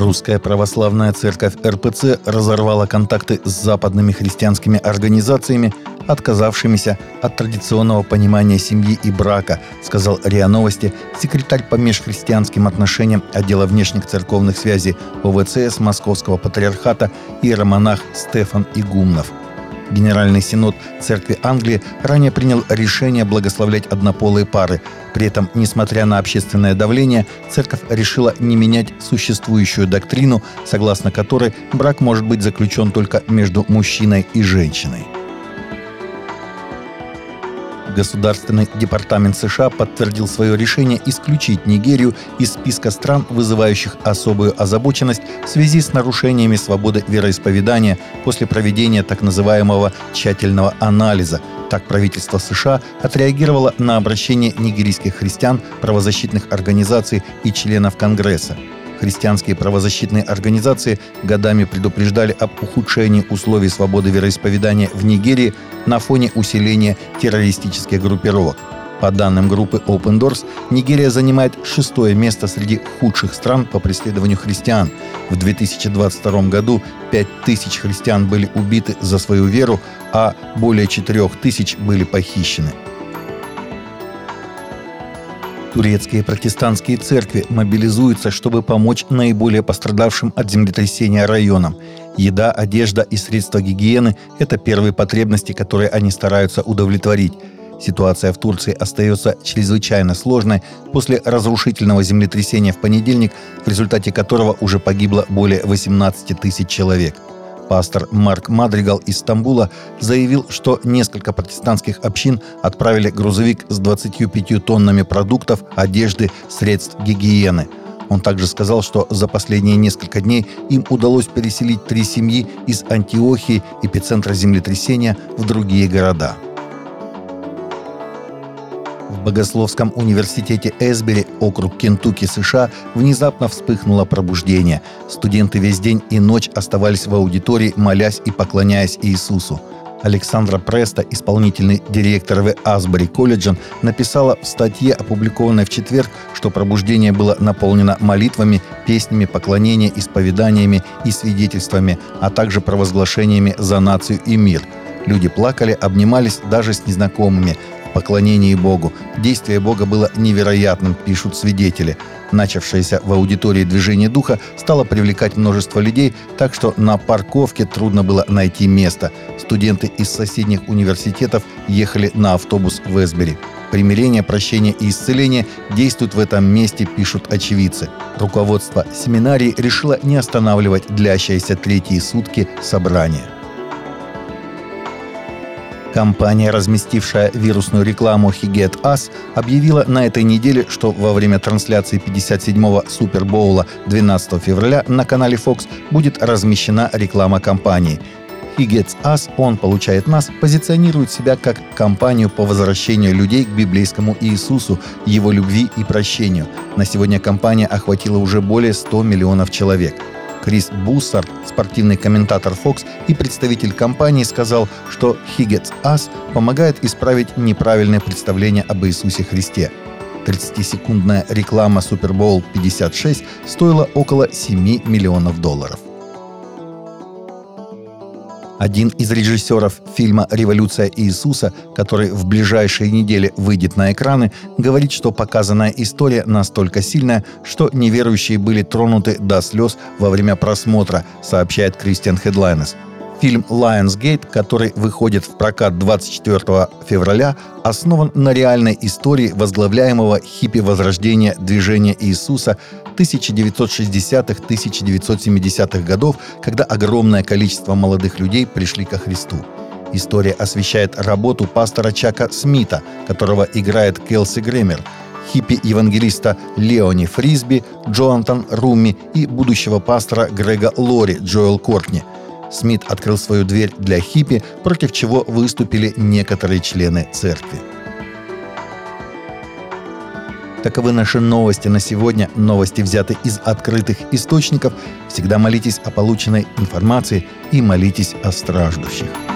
Русская православная церковь РПЦ разорвала контакты с западными христианскими организациями, отказавшимися от традиционного понимания семьи и брака, сказал РИА Новости секретарь по межхристианским отношениям отдела внешних церковных связей ОВЦС Московского Патриархата иеромонах Стефан Игумнов. Генеральный Синод Церкви Англии ранее принял решение благословлять однополые пары. При этом, несмотря на общественное давление, церковь решила не менять существующую доктрину, согласно которой брак может быть заключен только между мужчиной и женщиной. Государственный департамент США подтвердил свое решение исключить Нигерию из списка стран, вызывающих особую озабоченность в связи с нарушениями свободы вероисповедания после проведения так называемого «тщательного анализа». Так правительство США отреагировало на обращение нигерийских христиан, правозащитных организаций и членов Конгресса. Христианские правозащитные организации годами предупреждали об ухудшении условий свободы вероисповедания в Нигерии на фоне усиления террористических группировок. По данным группы Open Doors, Нигерия занимает 6-е место среди худших стран по преследованию христиан. В 2022 году 5000 христиан были убиты за свою веру, а более 4000 были похищены. Турецкие протестантские церкви мобилизуются, чтобы помочь наиболее пострадавшим от землетрясения районам. Еда, одежда и средства гигиены – это первые потребности, которые они стараются удовлетворить. Ситуация в Турции остается чрезвычайно сложной после разрушительного землетрясения в понедельник, в результате которого уже погибло более 18 000 человек. Пастор Марк Мадригал из Стамбула заявил, что несколько протестантских общин отправили грузовик с 25 тоннами продуктов, одежды, средств гигиены. Он также сказал, что за последние несколько дней им удалось переселить 3 семьи из Антиохии, эпицентра землетрясения, в другие города. В Богословском университете Асбери, округ Кентукки, США, внезапно вспыхнуло пробуждение. Студенты весь день и ночь оставались в аудитории, молясь и поклоняясь Иисусу. Александра Престо, исполнительный директор в Асбери колледжа, написала в статье, опубликованной в четверг, что пробуждение было наполнено молитвами, песнями поклонения, исповеданиями и свидетельствами, а также провозглашениями за нацию и мир. Люди плакали, обнимались даже с незнакомыми. Поклонение Богу. Действие Бога было невероятным, пишут свидетели. Начавшееся в аудитории движение духа стало привлекать множество людей, так что на парковке трудно было найти место. Студенты из соседних университетов ехали на автобус в Асбери. Примирение, прощение и исцеление действуют в этом месте, пишут очевидцы. Руководство семинарии решило не останавливать длящиеся третьи сутки собрания. Компания, разместившая вирусную рекламу He Gets Us, объявила на этой неделе, что во время трансляции 57-го Супербоула 12 февраля на канале Fox будет размещена реклама компании. He Gets Us, он получает нас, позиционирует себя как компанию по возвращению людей к библейскому Иисусу, его любви и прощению. На сегодня компания охватила уже более 100 миллионов человек. Крис Бусар, спортивный комментатор Fox и представитель компании, сказал, что «He Gets Us» помогает исправить неправильное представление об Иисусе Христе. 30-секундная реклама Супербоул 56 стоила около $7 миллионов. Один из режиссеров фильма «Революция Иисуса», который в ближайшие недели выйдет на экраны, говорит, что показанная история настолько сильная, что неверующие были тронуты до слез во время просмотра, сообщает Кристиан Хедлайнес. Фильм «Лайонс Гейт», который выходит в прокат 24 февраля, основан на реальной истории возглавляемого хиппи-возрождения движения Иисуса 1960-1970-х годов, когда огромное количество молодых людей пришли ко Христу. История освещает работу пастора Чака Смита, которого играет Келси Гремер, хиппи-евангелиста Леони Фризби, Джонатан Румми и будущего пастора Грега Лори Джоэл Кортни. Смит открыл свою дверь для хиппи, против чего выступили некоторые члены церкви. Таковы наши новости на сегодня. Новости взяты из открытых источников. Всегда молитесь о полученной информации и молитесь о страждущих.